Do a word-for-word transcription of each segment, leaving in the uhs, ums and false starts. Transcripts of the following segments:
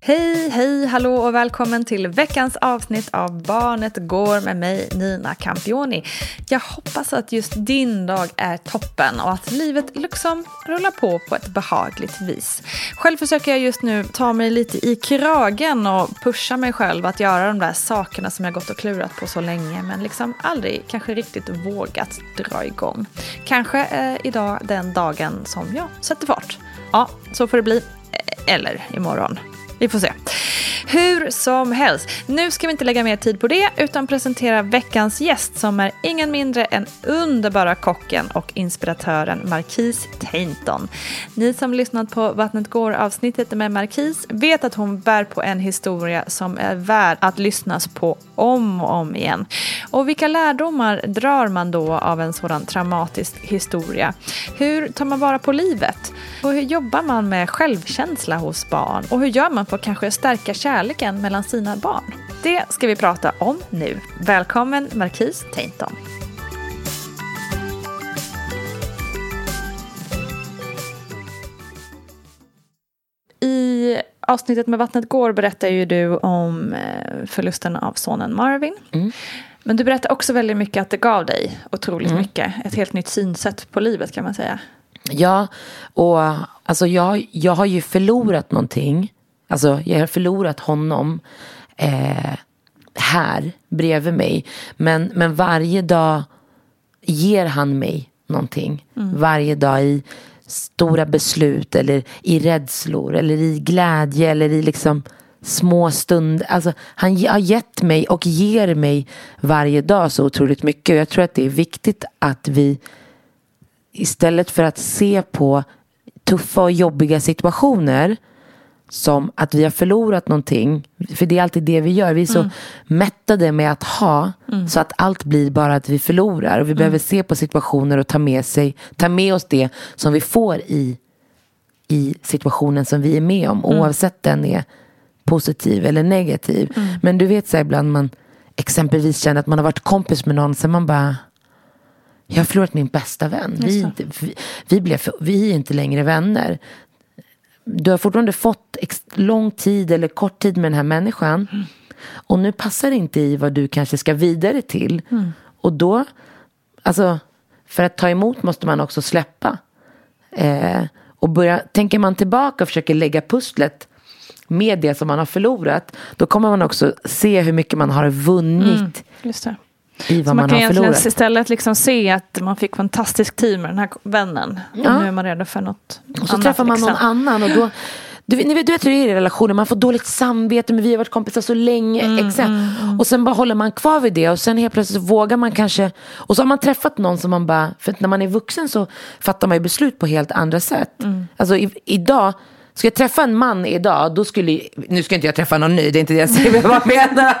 Hej, hej, hallå och välkommen till veckans avsnitt av Barnet går med mig, Nina Campioni. Jag hoppas att just din dag är toppen och att livet liksom rullar på på ett behagligt vis. Själv försöker jag just nu ta mig lite i kragen och pusha mig själv att göra de där sakerna som jag gått och klurat på så länge men liksom aldrig kanske riktigt vågat dra igång. Kanske eh, idag den dagen som jag sätter fart. Ja, så får det bli. Eller imorgon. Vi får se. Hur som helst, nu ska vi inte lägga mer tid på det utan presentera veckans gäst som är ingen mindre än underbara kocken och inspiratören Markiz Tainton. Ni som lyssnat på Vattnet går-avsnittet med Markiz vet att hon bär på en historia som är värd att lyssnas på om och om igen. Och vilka lärdomar drar man då av en sådan traumatisk historia? Hur tar man vara på livet? Och hur jobbar man med självkänsla hos barn? Och hur gör man för att kanske stärka kärleken mellan sina barn? Det ska vi prata om nu. Välkommen Markiz Tainton. I avsnittet med Vattnet går berättar ju du om förlusten av sonen Marvin. Mm. Men du berättar också väldigt mycket att det gav dig otroligt mm. mycket. Ett helt nytt synsätt på livet kan man säga. Ja, och alltså jag, jag har ju förlorat någonting. Alltså jag har förlorat honom eh, här bredvid mig. Men, men varje dag ger han mig någonting. Mm. Varje dag i stora beslut eller i rädslor eller i glädje eller i liksom små stunder. Alltså han har gett mig och ger mig varje dag så otroligt mycket. Och jag tror att det är viktigt att vi istället för att se på tuffa och jobbiga situationer som att vi har förlorat någonting, för det är alltid det vi gör, vi är så mm. mättade med att ha mm. så att allt blir bara att vi förlorar, och vi mm. behöver se på situationer och ta med, sig, ta med oss det som vi får i, i situationen som vi är med om, mm. oavsett den är positiv eller negativ. mm. Men du vet så här, ibland man exempelvis känner att man har varit kompis med någon, så man bara, jag har förlorat min bästa vän, vi är inte, vi, vi, blev för, vi är inte längre vänner. Du har fortfarande fått lång tid eller kort tid med den här människan. Mm. Och nu passar det inte i vad du kanske ska vidare till. Mm. Och då, alltså, för att ta emot måste man också släppa. Eh, och börja, tänker man tillbaka och försöker lägga pusslet med det som man har förlorat, då kommer man också se hur mycket man har vunnit. Mm, just det. I vad man, man kan har förlorat. Istället liksom se att man fick fantastisk tid med den här vännen. Ja. Och nu är man redo för något annat. Och så annat, träffar man liksom någon annan. Och då, du, ni vet, du vet hur det är i relationer. Man får dåligt samvete, men vi har varit kompisar så länge. Mm, exakt. Mm. Och sen bara håller man kvar vid det. Och sen helt plötsligt vågar man kanske. Och så har man träffat någon som man bara. För när man är vuxen så fattar man ju beslut på helt andra sätt. Mm. Alltså i, idag. Ska jag träffa en man idag, då skulle, nu ska inte jag träffa någon ny, det är inte det jag säger, vad menar.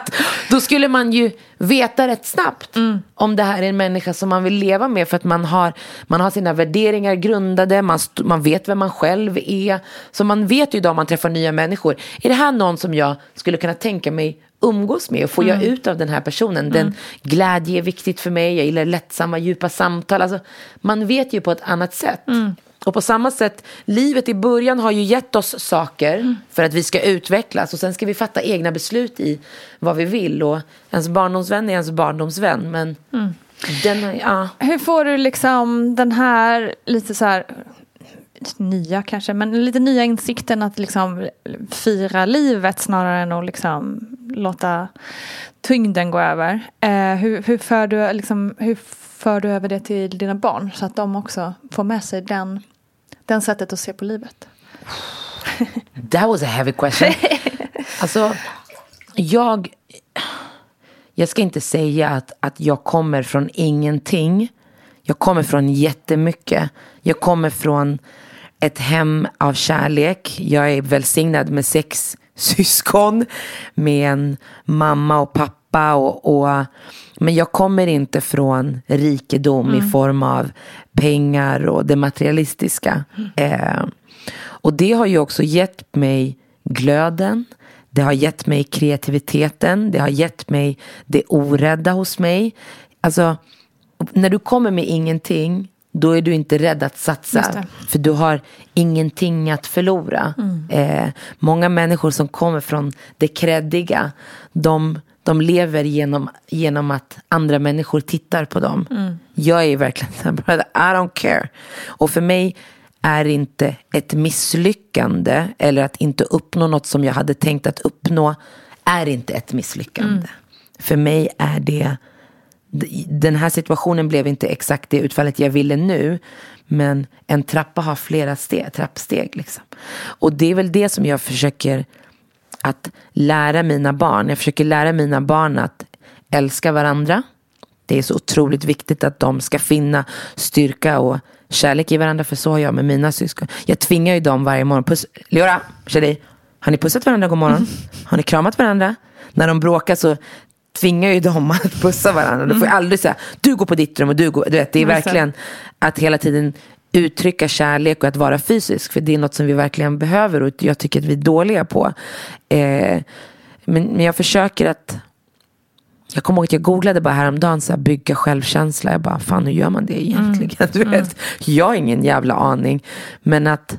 Då skulle man ju veta rätt snabbt mm. om det här är en människa som man vill leva med, för att man har, man har sina värderingar grundade, man, man vet vem man själv är. Så man vet ju idag om man träffar nya människor, är det här någon som jag skulle kunna tänka mig umgås med, och får mm. jag ut av den här personen? Mm. Den glädje är viktigt för mig, jag gillar lättsamma, djupa samtal. Alltså, man vet ju på ett annat sätt. Mm. Och på samma sätt, livet i början har ju gett oss saker mm. för att vi ska utvecklas. Och sen ska vi fatta egna beslut i vad vi vill. Och ens barndomsvän är ens barndomsvän. Men mm. den är, ja. Hur får du liksom den här lite så här nya kanske, men lite nya insikten att liksom fira livet snarare än att liksom låta tyngden gå över? Eh, hur, hur för du liksom, hur för du över det till dina barn så att de också får med sig den den sättet att se på livet? That was a heavy question. Alltså, jag jag ska inte säga att, att jag kommer från ingenting. Jag kommer från jättemycket. Jag kommer från ett hem av kärlek. Jag är välsignad med sex syskon med en mamma och pappa och, och men jag kommer inte från rikedom mm. i form av pengar och det materialistiska. Mm. Eh, och det har ju också gett mig glöden. Det har gett mig kreativiteten. Det har gett mig det orädda hos mig. Alltså, när du kommer med ingenting, då är du inte rädd att satsa. För du har ingenting att förlora. Mm. Eh, många människor som kommer från det kreddiga, de... De lever genom, genom att andra människor tittar på dem. Mm. Jag är verkligen I don't care. Och för mig är inte ett misslyckande eller att inte uppnå något som jag hade tänkt att uppnå är inte ett misslyckande. Mm. För mig är det, den här situationen blev inte exakt det utfallet jag ville nu, men en trappa har flera steg, trappsteg liksom. Och det är väl det som jag försöker att lära mina barn. Jag försöker lära mina barn att älska varandra. Det är så otroligt viktigt att de ska finna styrka och kärlek i varandra. För så har jag med mina syskon. Jag tvingar ju dem varje morgon. Puss. Leora, tjej, har ni pussat varandra god morgon? Har ni kramat varandra? När de bråkar så tvingar ju dem att pussa varandra. Du får aldrig säga, du går på ditt rum och du går. Du vet, det är verkligen att hela tiden uttrycka kärlek och att vara fysisk, för det är något som vi verkligen behöver och jag tycker att vi är dåliga på. Eh, men, men jag försöker att jag kommer ihåg att jag googlade bara häromdagen så här, bygga självkänsla. Jag bara, fan hur gör man det egentligen? Mm. Du vet, jag har ingen jävla aning. Men att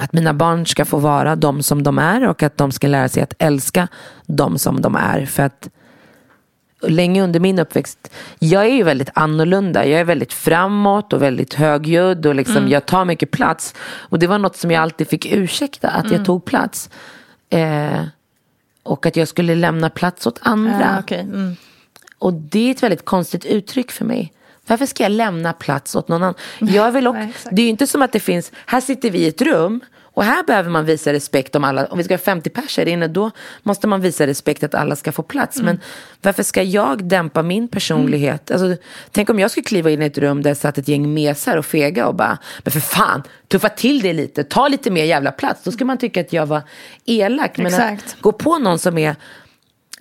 att mina barn ska få vara de som de är och att de ska lära sig att älska de som de är, för att länge under min uppväxt, jag är ju väldigt annorlunda, jag är väldigt framåt och väldigt högljudd och liksom mm. jag tar mycket plats, och det var något som jag alltid fick ursäkta, att mm. jag tog plats eh, och att jag skulle lämna plats åt andra. äh, okay. mm. Och det är ett väldigt konstigt uttryck för mig. Varför ska jag lämna plats åt någon annan? Jag vill också, det är ju inte som att det finns, här sitter vi i ett rum och här behöver man visa respekt om alla. Om vi ska ha femtio personer inne, då måste man visa respekt att alla ska få plats. Mm. Men varför ska jag dämpa min personlighet? Mm. Alltså, tänk om jag skulle kliva in i ett rum där jag satt ett gäng mesar och fega och bara, men för fan, tuffa till det lite. Ta lite mer jävla plats. Då skulle man tycka att jag var elak. Men exakt. Att gå på någon som är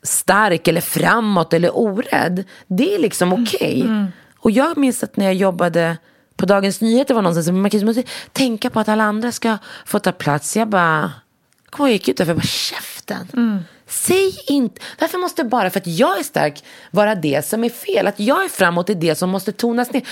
stark eller framåt eller orädd, det är liksom okej. Okay. Mm. Mm. Och jag minns att när jag jobbade på Dagens Nyheter var någon som Markiz måste tänka på att alla andra ska få ta plats. Jag bara, kom och gick ut där, för jag bara, käften. Mm. Säg inte, varför måste bara för att jag är stark vara det som är fel? Att jag är framåt är det som måste tonas ner.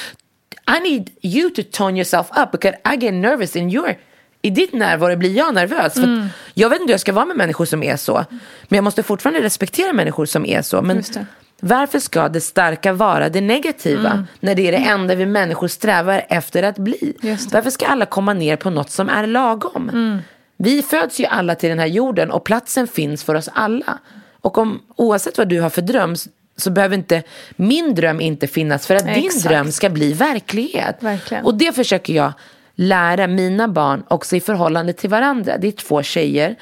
I need you to tone yourself up because I get nervous in your... I ditt närvaro blir jag nervös. För mm. jag vet inte hur jag ska vara med människor som är så. Men jag måste fortfarande respektera människor som är så. Men just det. Varför ska det starka vara det negativa mm. när det är det enda vi människor strävar efter att bli? Varför ska alla komma ner på något som är lagom? Mm. Vi föds ju alla till den här jorden och platsen finns för oss alla. Och om, oavsett vad du har för dröm, så behöver inte min dröm inte finnas för att din exakt. Dröm ska bli verklighet. Verkligen. Och det försöker jag lära mina barn också i förhållande till varandra. Det är två tjejer.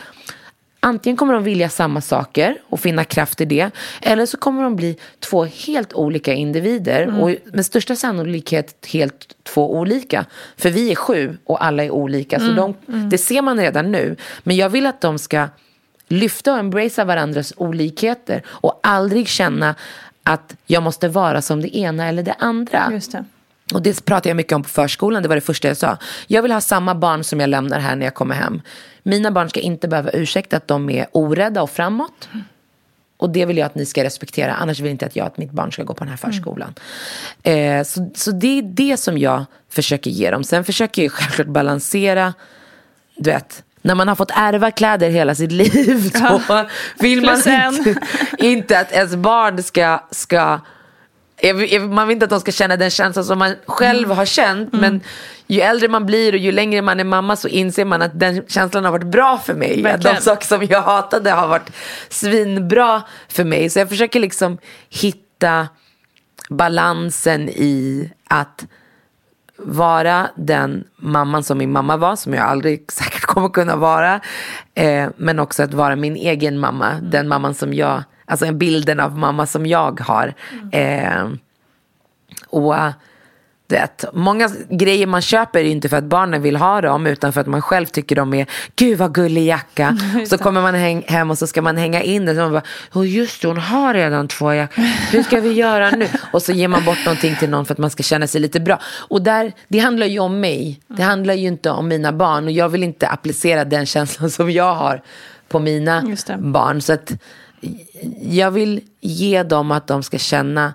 Antingen kommer de vilja samma saker och finna kraft i det, eller så kommer de bli två helt olika individer mm. och med största sannolikhet helt två olika, för vi är sju och alla är olika mm. så de, mm. det ser man redan nu, men jag vill att de ska lyfta och embracea varandras olikheter och aldrig känna att jag måste vara som det ena eller det andra. Just det. Och det pratade jag mycket om på förskolan. Det var det första jag sa. Jag vill ha samma barn som jag lämnar här när jag kommer hem. Mina barn ska inte behöva ursäkta att de är orädda och framåt. Och det vill jag att ni ska respektera. Annars vill jag inte att jag att mitt barn ska gå på den här förskolan. Mm. Eh, så, så det är det som jag försöker ge dem. Sen försöker jag ju självklart balansera. Du vet, när man har fått ärva kläder hela sitt liv. Då ja. Vill man inte, inte att ens barn ska... ska man vill inte att de ska känna den känslan som man själv har känt mm. men ju äldre man blir och ju längre man är mamma, så inser man att den känslan har varit bra för mig. Att de saker som jag hatade har varit svinbra för mig. Så jag försöker liksom hitta balansen i att vara den mamman som min mamma var, som jag aldrig säkert kommer kunna vara, eh, men också att vara min egen mamma, mm. den mamman som jag, alltså en bilden av mamma som jag har. Mm. Eh, och sättet. Många grejer man köper är inte för att barnen vill ha dem, utan för att man själv tycker de är, gud vad gullig jacka. Mm, så kommer man häng, hem och så ska man hänga in det. Så man bara, oh just det, hon har redan två jackor. Hur ska vi göra nu? Och så ger man bort någonting till någon för att man ska känna sig lite bra. Och där, det handlar ju om mig. Det handlar ju inte om mina barn. Och jag vill inte applicera den känslan som jag har på mina barn. Så att jag vill ge dem att de ska känna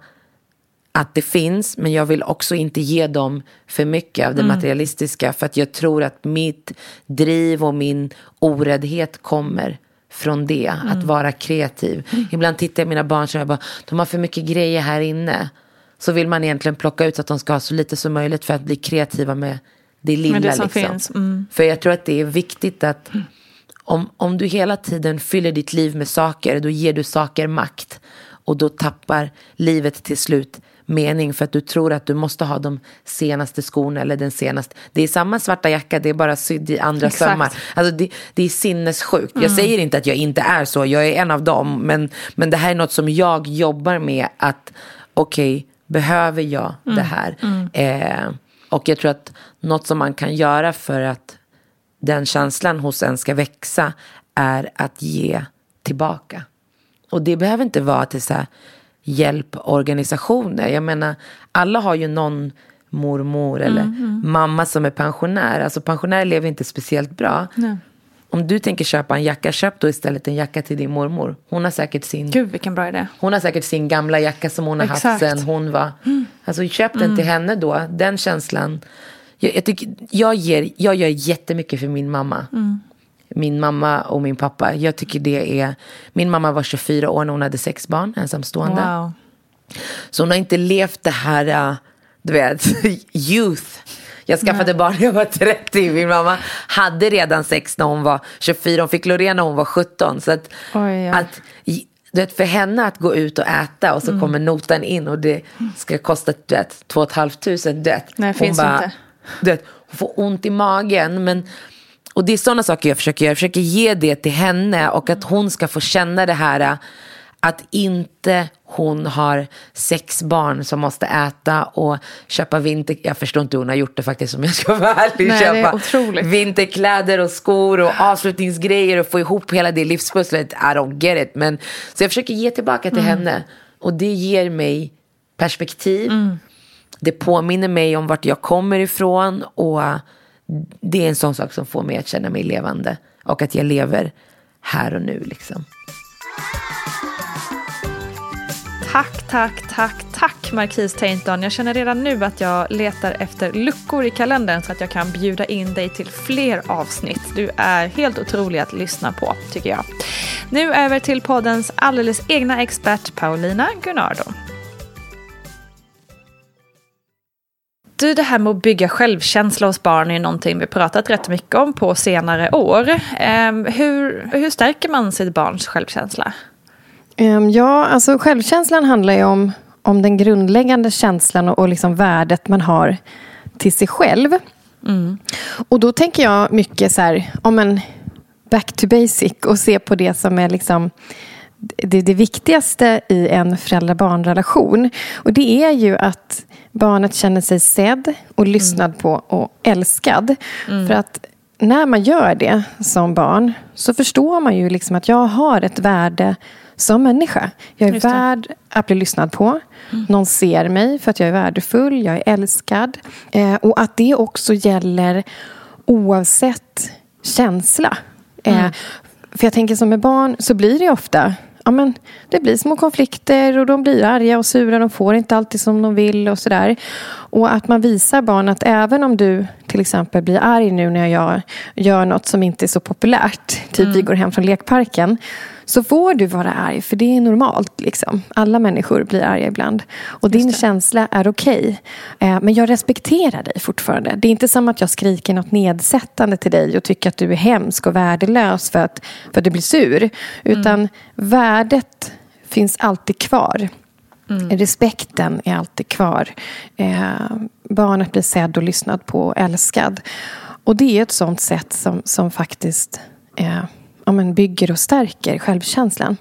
att det finns, men jag vill också inte ge dem för mycket av det mm. materialistiska, för att jag tror att mitt driv och min oräddhet kommer från det, mm. att vara kreativ. Mm. Ibland tittar jag mina barn så jag bara, de har för mycket grejer här inne, så vill man egentligen plocka ut så att de ska ha så lite som möjligt för att bli kreativa med det lilla. Med det som liksom finns. Mm. För jag tror att det är viktigt att om, om du hela tiden fyller ditt liv med saker, då ger du saker makt, och då tappar livet till slut mening, för att du tror att du måste ha de senaste skorna eller den senaste. Det är samma svarta jacka, det är bara sydd i andra sömmar. Alltså det, det är sinnessjukt. Mm. Jag säger inte att jag inte är så, jag är en av dem, men, men det här är något som jag jobbar med, att okej, okay, behöver jag mm. det här? Mm. Eh, och jag tror att något som man kan göra för att den känslan hos en ska växa är att ge tillbaka. Och det behöver inte vara till så här hjälporganisationer. Jag menar, alla har ju någon mormor eller mm, mm. mamma som är pensionär. Alltså pensionärer lever inte speciellt bra. Nej. Om du tänker köpa en jacka, köp då istället en jacka till din mormor. Hon har säkert sin Gud, vilken bra idé. Hon har säkert sin gamla jacka som hon har Exakt. haft sen hon var. Mm. Alltså köp den mm. till henne då. Den känslan. Jag, jag tycker jag ger jag gör jättemycket för min mamma. Mm. Min mamma och min pappa. Jag tycker det är... Min mamma var tjugofyra år när hon hade sex barn, ensamstående. Wow. Så hon har inte levt det här, du vet, youth. Jag skaffade Nej. barn när jag var trettio. Min mamma hade redan sex när hon var tjugofyra. Hon fick Lorena när hon var sjutton. Så att, Oj, ja. att, du vet, för henne att gå ut och äta och så mm. kommer notan in och det ska kosta, du vet, två och ett halvt tusen. Du vet. Nej, hon finns bara, inte. Du vet, hon får ont i magen, men... Och det är sådana saker jag försöker göra. Jag försöker ge det till henne, och att hon ska få känna det här att inte hon har sex barn som måste äta och köpa vinter... Jag förstår inte hur hon har gjort det faktiskt, som jag ska vara ärlig. Nej, köpa det är otroligt. Vinterkläder och skor och avslutningsgrejer och få ihop hela det livspusslet. I don't get it. Men, så jag försöker ge tillbaka till mm. henne, och det ger mig perspektiv. Mm. Det påminner mig om vart jag kommer ifrån, och... Det är en sån sak som får mig att känna mig levande, och att jag lever här och nu liksom. Tack, tack, tack, tack Markiz Tainton. Jag känner redan nu att jag letar efter luckor i kalendern så att jag kan bjuda in dig till fler avsnitt. Du är helt otrolig att lyssna på, tycker jag. Nu över till poddens alldeles egna expert Paulina Gunnardo. Du, det här med att bygga självkänsla hos barn är någonting vi pratat rätt mycket om på senare år. Hur, hur stärker man sitt barns självkänsla? Ja, alltså självkänslan handlar ju om, om den grundläggande känslan och, och liksom värdet man har till sig själv. Mm. Och då tänker jag mycket så här, om en back to basic, och se på det som är liksom... Det, det viktigaste i en föräldrar-barn-relation. Och det är ju att barnet känner sig sedd och lyssnad mm. på och älskad. Mm. För att när man gör det som barn så förstår man ju liksom att jag har ett värde som människa. Jag är värd att bli lyssnad på. Mm. Någon ser mig för att jag är värdefull, jag är älskad. Eh, och att det också gäller oavsett känsla. Eh, mm. För jag tänker som med barn så blir det ofta... Ja, men det blir små konflikter och de blir arga och sura. De får inte alltid som de vill och sådär. Och att man visar barn att även om du till exempel blir arg nu när jag gör något som inte är så populärt. Typ mm. vi går hem från lekparken. Så får du vara arg, för det är normalt liksom. Alla människor blir arga ibland. Och din känsla är okej. Okay. Men jag respekterar dig fortfarande. Det är inte som att jag skriker något nedsättande till dig och tycker att du är hemsk och värdelös för att, för att du blir sur. Utan mm. värdet finns alltid kvar. Mm. Respekten är alltid kvar. Eh, barnet blir sedd och lyssnad på och älskad. Och det är ett sånt sätt som, som faktiskt... Eh, Ja, men bygger och stärker självkänslan.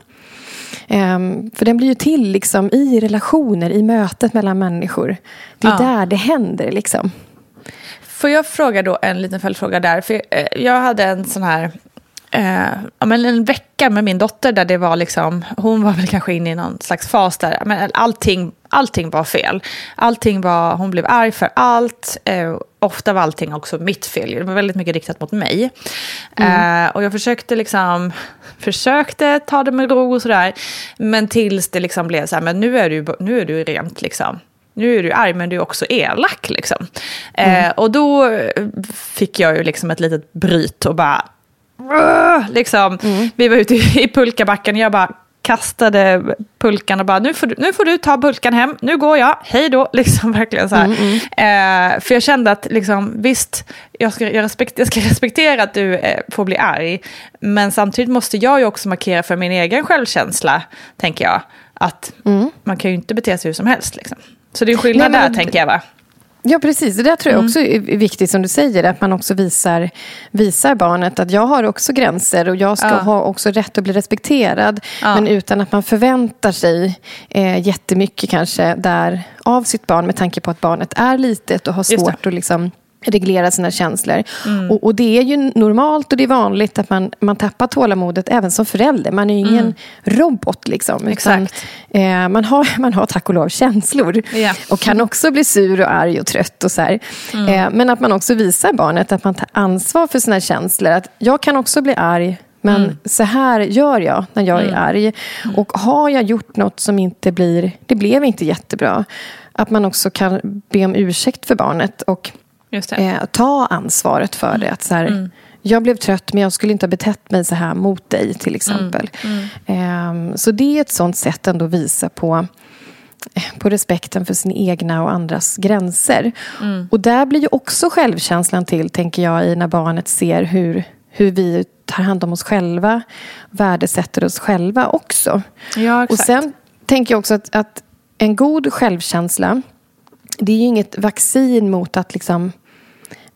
Um, för den blir ju till liksom i relationer, i mötet mellan människor. Det är ja. där det händer liksom. Får jag fråga då en liten följdfråga där? För jag, jag hade en sån här... Eh, men en vecka med min dotter där det var liksom, hon var väl kanske inne i någon slags fas där, men allting, allting var fel, allting var, hon blev arg för allt, eh, ofta var allting också mitt fel, det var väldigt mycket riktat mot mig, mm. eh, och jag försökte liksom försökte ta det med ro och sådär, men tills det liksom blev såhär, men nu är du, nu är du rent liksom, nu är du arg men du är också elak liksom, eh, mm. och då fick jag ju liksom ett litet bryt och bara liksom, mm. vi var ute i pulkabacken och jag bara kastade pulkan och bara, nu får du, nu får du ta pulkan hem, nu går jag, hej då, liksom verkligen så här. Mm, mm. Eh, för jag kände att liksom, visst, jag ska, jag, respekt, jag ska respektera att du eh, får bli arg, men samtidigt måste jag ju också markera för min egen självkänsla, tänker jag, att mm. man kan ju inte bete sig hur som helst liksom. Så det är skillnad. Nej, men... där tänker jag, va? Ja, precis. Det där tror jag också är viktigt som du säger, att man också visar, visar barnet att jag har också gränser och jag ska ja. ha också rätt att bli respekterad, ja. men utan att man förväntar sig eh, jättemycket kanske där av sitt barn, med tanke på att barnet är litet och har svårt att liksom reglera sina känslor. Mm. Och, och det är ju normalt och det är vanligt att man, man tappar tålamodet även som förälder. Man är ju ingen mm. robot liksom. Exakt. Utan, eh, man, har, man har tack och lov känslor. Yeah. Och kan också bli sur och arg och trött och så här. Mm. Eh, men att man också visar barnet att man tar ansvar för sina känslor. Att jag kan också bli arg. Men mm. så här gör jag när jag mm. är arg. Och har jag gjort något som inte blir, det blev inte jättebra. Att man också kan be om ursäkt för barnet och Just det. Eh, ta ansvaret för det. Att så här, mm. jag blev trött men jag skulle inte ha betett mig så här mot dig till exempel. Mm. Mm. Eh, så det är ett sånt sätt ändå att visa på, eh, på respekten för sina egna och andras gränser. Mm. Och där blir ju också självkänslan till, tänker jag, i när barnet ser hur, hur vi tar hand om oss själva, värdesätter oss själva också. Ja, exakt. Och sen tänker jag också att, att en god självkänsla, det är ju inget vaccin mot att liksom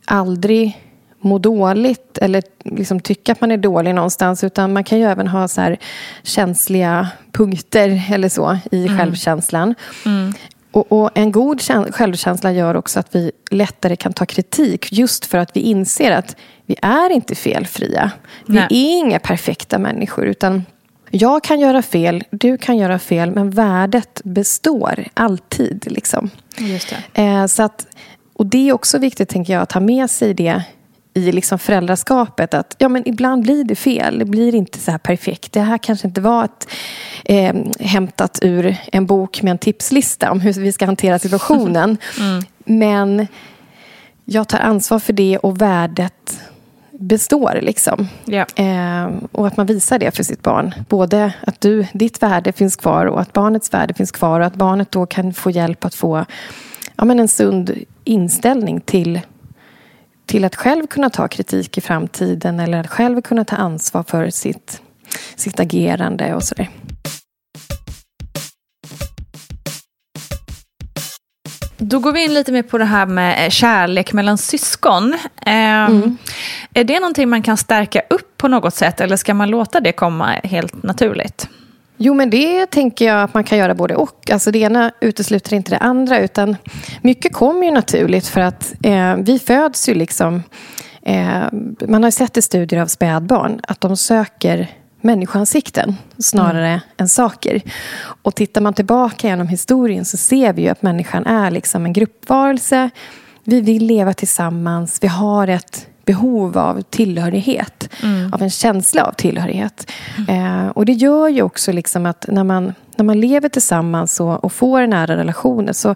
aldrig må dåligt eller liksom tycka att man är dålig någonstans, utan man kan ju även ha så här känsliga punkter eller så i mm. självkänslan. Mm. Och, och en god käns- självkänsla gör också att vi lättare kan ta kritik, just för att vi inser att vi är inte felfria. Nej. Vi är inga perfekta människor, utan jag kan göra fel, du kan göra fel, men värdet består alltid liksom. Just det. Eh, så att, och det är också viktigt, tänker jag, att ha med sig det i liksom föräldraskapet, att ja, men ibland blir det fel, det blir inte så här perfekt, det här kanske inte var ett, eh, hämtat ur en bok med en tipslista om hur vi ska hantera situationen. Mm. Men jag tar ansvar för det och värdet består liksom. Yeah. Eh, och att man visar det för sitt barn. Både att du, ditt värde finns kvar och att barnets värde finns kvar, och att barnet då kan få hjälp att få ja, men en sund inställning till, till att själv kunna ta kritik i framtiden, eller att själv kunna ta ansvar för sitt, sitt agerande och sådär. Då går vi in lite mer på det här med kärlek mellan syskon. Eh, mm. Är det någonting man kan stärka upp på något sätt, eller ska man låta det komma helt naturligt? Jo, men det tänker jag att man kan göra både och. Alltså det ena utesluter inte det andra, utan mycket kommer ju naturligt, för att eh, vi föds ju liksom... Eh, man har sett i studier av spädbarn att de söker människoansikten snarare mm. än saker. Och tittar man tillbaka genom historien så ser vi ju att människan är liksom en gruppvarelse. Vi vill leva tillsammans. Vi har ett behov av tillhörighet. Mm. Av en känsla av tillhörighet. Mm. Eh, och det gör ju också liksom att när man, när man lever tillsammans och, och får nära relationer, så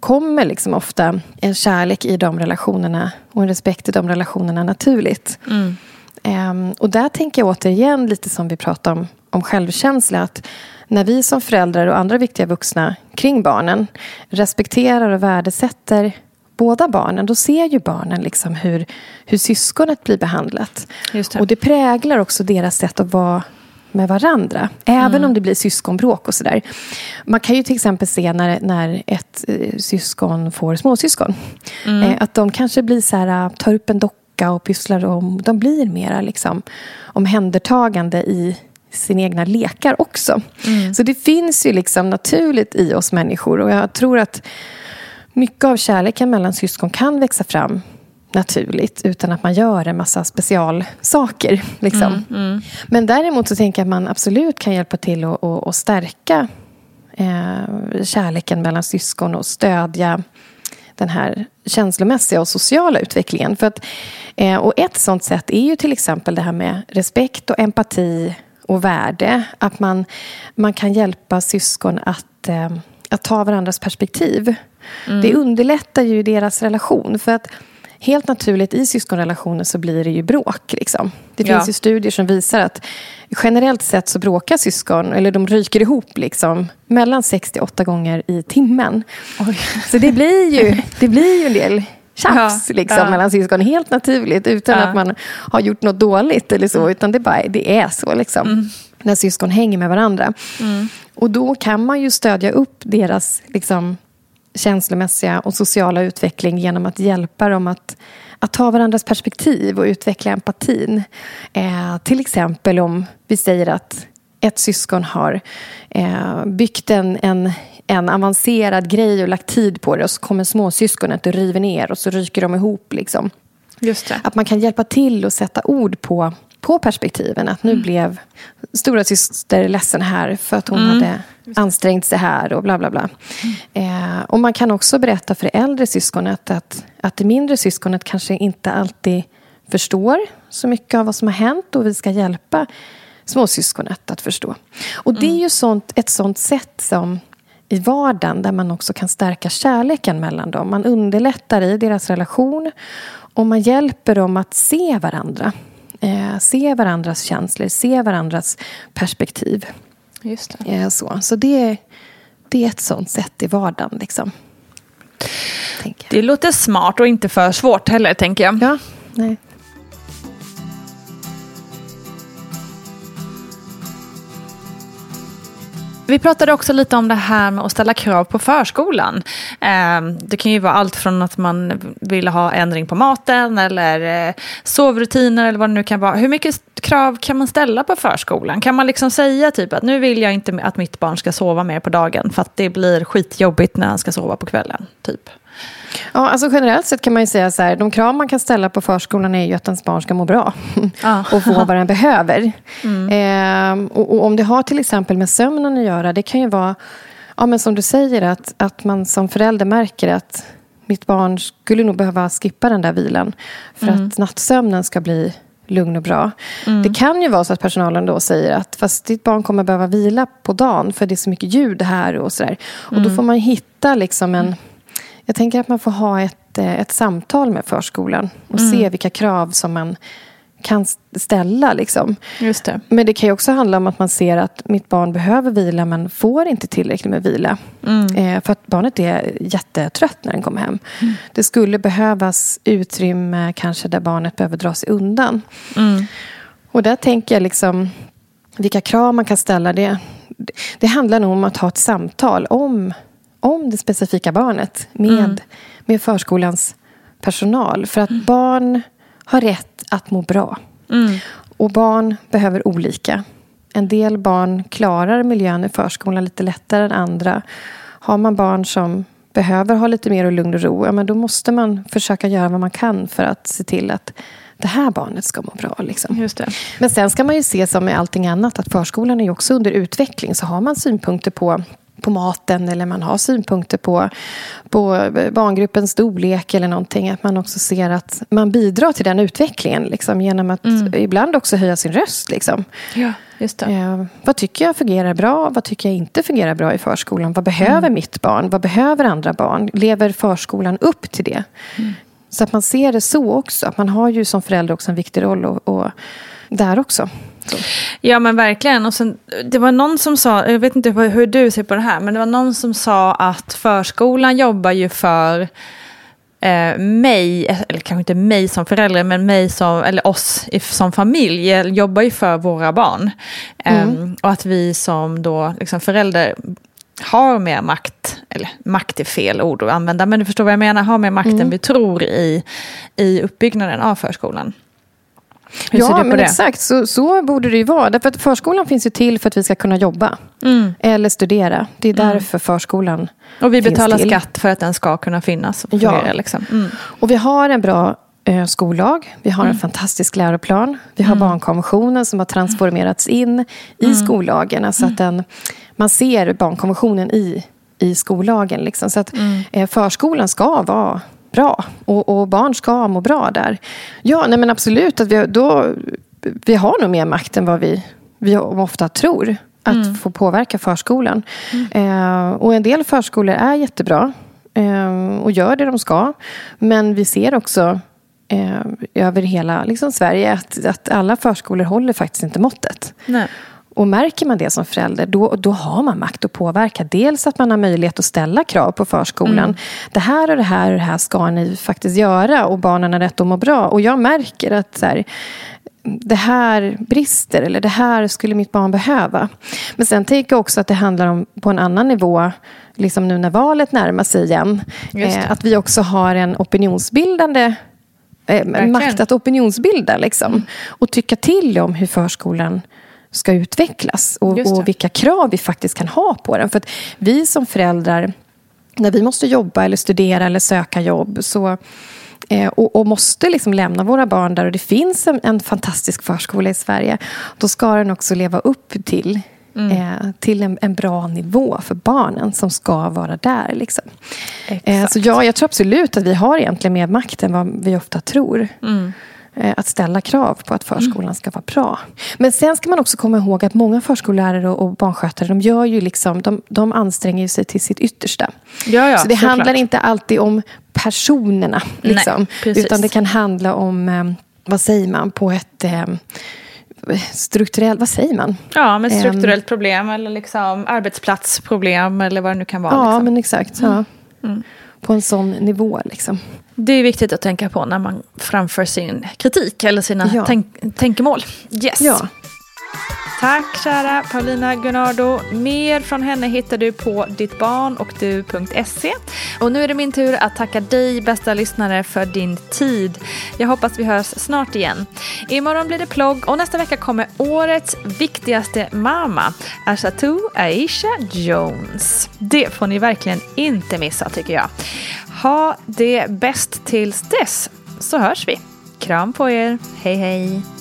kommer liksom ofta en kärlek i de relationerna och en respekt i de relationerna naturligt. Mm. Um, och där tänker jag återigen lite som vi pratar om, om självkänsla, att när vi som föräldrar och andra viktiga vuxna kring barnen respekterar och värdesätter båda barnen, då ser ju barnen liksom hur, hur syskonet blir behandlat. Just det. Och det präglar också deras sätt att vara med varandra, även mm. om det blir syskonbråk och sådär. Man kan ju till exempel se när, när ett eh, syskon får småsyskon, mm. eh, att de kanske blir så här, tar upp en dock och pysslar om. De blir mera liksom omhändertagande i, sina egna lekar också. Mm. Så det finns ju liksom naturligt i oss människor. Och jag tror att mycket av kärleken mellan syskon kan växa fram naturligt utan att man gör en massa specialsaker. Liksom. Mm, mm. Men däremot så tänker jag att man absolut kan hjälpa till att, att, att stärka eh, kärleken mellan syskon och stödja den här känslomässiga och sociala utvecklingen. För att, eh, och ett sånt sätt är ju till exempel det här med respekt och empati och värde. Att man, man kan hjälpa syskon att, eh, att ta varandras perspektiv. Mm. Det underlättar ju deras relation. För att helt naturligt i syskonrelationer så blir det ju bråk. Liksom. Det finns ja. ju studier som visar att generellt sett så bråkar syskon, eller de ryker ihop liksom, mellan sex till åtta gånger i timmen. Oj. Så det blir ju, det blir ju en del tjafs ja, liksom, ja. mellan syskon helt naturligt utan ja. att man har gjort något dåligt eller så, utan det, bara, det är så liksom. Mm. När syskon hänger med varandra. Mm. Och då kan man ju stödja upp deras liksom känslomässiga och sociala utveckling genom att hjälpa dem att, att ta varandras perspektiv och utveckla empatin. Eh, till exempel om vi säger att ett syskon har eh, byggt en, en, en avancerad grej och lagt tid på det, och så kommer småsyskonet och river ner och så ryker de ihop. Liksom. Just det. Att man kan hjälpa till och sätta ord på, på perspektiven. Att nu mm. blev stora syster ledsen här för att hon mm. hade ansträngt sig här och bla bla bla. Mm. Eh, och man kan också berätta för det äldre syskonet att, att det mindre syskonet kanske inte alltid förstår så mycket av vad som har hänt, och vi ska hjälpa småsyskonet att förstå. Och det är ju sånt, ett sånt sätt som i vardagen där man också kan stärka kärleken mellan dem. Man underlättar i deras relation och man hjälper dem att se varandra. Eh, se varandras känslor, se varandras perspektiv. Just det. Eh, så så det, det är ett sånt sätt i vardagen. Liksom. Det låter smart och inte för svårt heller, tänker jag. Ja, nej. Vi pratade också lite om det här med att ställa krav på förskolan. Det kan ju vara allt från att man vill ha ändring på maten eller sovrutiner eller vad det nu kan vara. Hur mycket krav kan man ställa på förskolan? Kan man liksom säga typ att nu vill jag inte att mitt barn ska sova mer på dagen för att det blir skitjobbigt när han ska sova på kvällen, typ? Ja, alltså generellt sett kan man ju säga så här, de krav man kan ställa på förskolan är ju att ens barn ska må bra ah. och få vad den behöver. Mm. Ehm, och, och om det har till exempel med sömnen att göra, det kan ju vara, ja, men som du säger, att, att man som förälder märker att mitt barn skulle nog behöva skippa den där vilan för mm. att nattsömnen ska bli lugn och bra. Mm. Det kan ju vara så att personalen då säger att fast ditt barn kommer behöva vila på dagen för det är så mycket ljud här och sådär. Mm. Och då får man hitta liksom en... Jag tänker att man får ha ett, ett samtal med förskolan och mm. se vilka krav som man kan ställa. Liksom. Just det. Men det kan ju också handla om att man ser att mitt barn behöver vila men får inte tillräckligt med vila. Mm. Eh, för att barnet är jättetrött när den kommer hem. Mm. Det skulle behövas utrymme kanske där barnet behöver dra sig undan. Mm. Och där tänker jag liksom, vilka krav man kan ställa. Det, det handlar nog om att ha ett samtal om om det specifika barnet med, mm. med förskolans personal. För att mm. barn har rätt att må bra. Mm. Och barn behöver olika. En del barn klarar miljön i förskolan lite lättare än andra. Har man barn som behöver ha lite mer lugn och ro, ja, men då måste man försöka göra vad man kan för att se till att det här barnet ska må bra. Liksom. Just det. Men sen ska man ju se som med allting annat att förskolan är också under utveckling. Så har man synpunkter på på maten eller man har synpunkter på, på barngruppens storlek eller någonting, att man också ser att man bidrar till den utvecklingen liksom, genom att mm. ibland också höja sin röst liksom. Ja, just det. Eh, vad tycker jag fungerar bra? Vad tycker jag inte fungerar bra i förskolan? Vad behöver mm. mitt barn? Vad behöver andra barn? Lever förskolan upp till det? Mm. Så att man ser det så också. Att man har ju som förälder också en viktig roll och, och där också. Så. Ja men verkligen, och sen, det var någon som sa, jag vet inte hur du ser på det här, men det var någon som sa att förskolan jobbar ju för eh, mig, eller kanske inte mig som förälder, men mig som, eller oss som familj jobbar ju för våra barn mm. um, och att vi som då liksom föräldrar har mer makt, eller makt är fel ord att använda, men du förstår vad jag menar, har mer makt mm. än vi tror i, i uppbyggnaden av förskolan. Hur ja, ser du på men det? Exakt. Så, så borde det ju vara. Därför att förskolan finns ju till för att vi ska kunna jobba. Mm. Eller studera. Det är därför mm. förskolan och vi betalar till. skatt för att den ska kunna finnas. Och ja. er, liksom. mm. Och vi har en bra eh, skollag. Vi har mm. en fantastisk läroplan. Vi har mm. barnkonventionen som har transformerats in i mm. skollagen. Alltså mm. att den, man ser barnkonventionen i, i skollagen. Liksom. Så att mm. eh, förskolan ska vara... bra. Och, och barn ska må bra där. Ja, nej men absolut. Att vi, då, vi har nog mer makt än vad vi, vi ofta tror. Att mm. få påverka förskolan. Mm. Eh, och en del förskolor är jättebra. Eh, och gör det de ska. Men vi ser också eh, över hela liksom, Sverige att, att alla förskolor håller faktiskt inte måttet. Nej. Och märker man det som förälder, då, då har man makt att påverka. Dels att man har möjlighet att ställa krav på förskolan. Mm. Det här och det här och det här ska ni faktiskt göra. Och barnen har rätt att må bra. Och jag märker att så här, det här brister. Eller det här skulle mitt barn behöva. Men sen tänker jag också att det handlar om på en annan nivå. Liksom nu när valet närmar sig igen. Eh, att vi också har en opinionsbildande eh, makt att opinionsbilda. Liksom, mm. Och tycka till om hur förskolan... ska utvecklas och, och vilka krav vi faktiskt kan ha på den. För att vi som föräldrar, när vi måste jobba eller studera eller söka jobb så, eh, och, och måste liksom lämna våra barn där och det finns en, en fantastisk förskola i Sverige, då ska den också leva upp till, mm. eh, till en, en bra nivå för barnen som ska vara där. Liksom. Eh, så ja, jag tror absolut att vi har egentligen mer makt än vad vi ofta tror. Mm. Att ställa krav på att förskolan ska vara bra. Men sen ska man också komma ihåg att många förskollärare och barnskötare de gör ju liksom, de, de anstränger sig till sitt yttersta. Ja, ja, så det handlar klart. inte alltid om personerna. Liksom, Nej, utan det kan handla om, vad säger man, på ett... Eh, strukturellt, vad säger man? Ja, men strukturellt um, problem eller liksom arbetsplatsproblem eller vad det nu kan vara. Ja, liksom. men exakt. Mm. Ja. Mm. På en sån nivå liksom. Det är viktigt att tänka på när man framför sin kritik eller sina ja. tänk- tänkemål. Yes. Ja. Tack kära Paulina Gunnardo. Mer från henne hittar du på ditt barn och du punkt se. Och nu är det min tur att tacka dig bästa lyssnare för din tid. Jag hoppas vi hörs snart igen. Imorgon blir det plogg och nästa vecka kommer årets viktigaste mamma, Ashatu Aisha Jones. Det får ni verkligen inte missa tycker jag. Ha det bäst tills dess så hörs vi. Kram på er. Hej hej.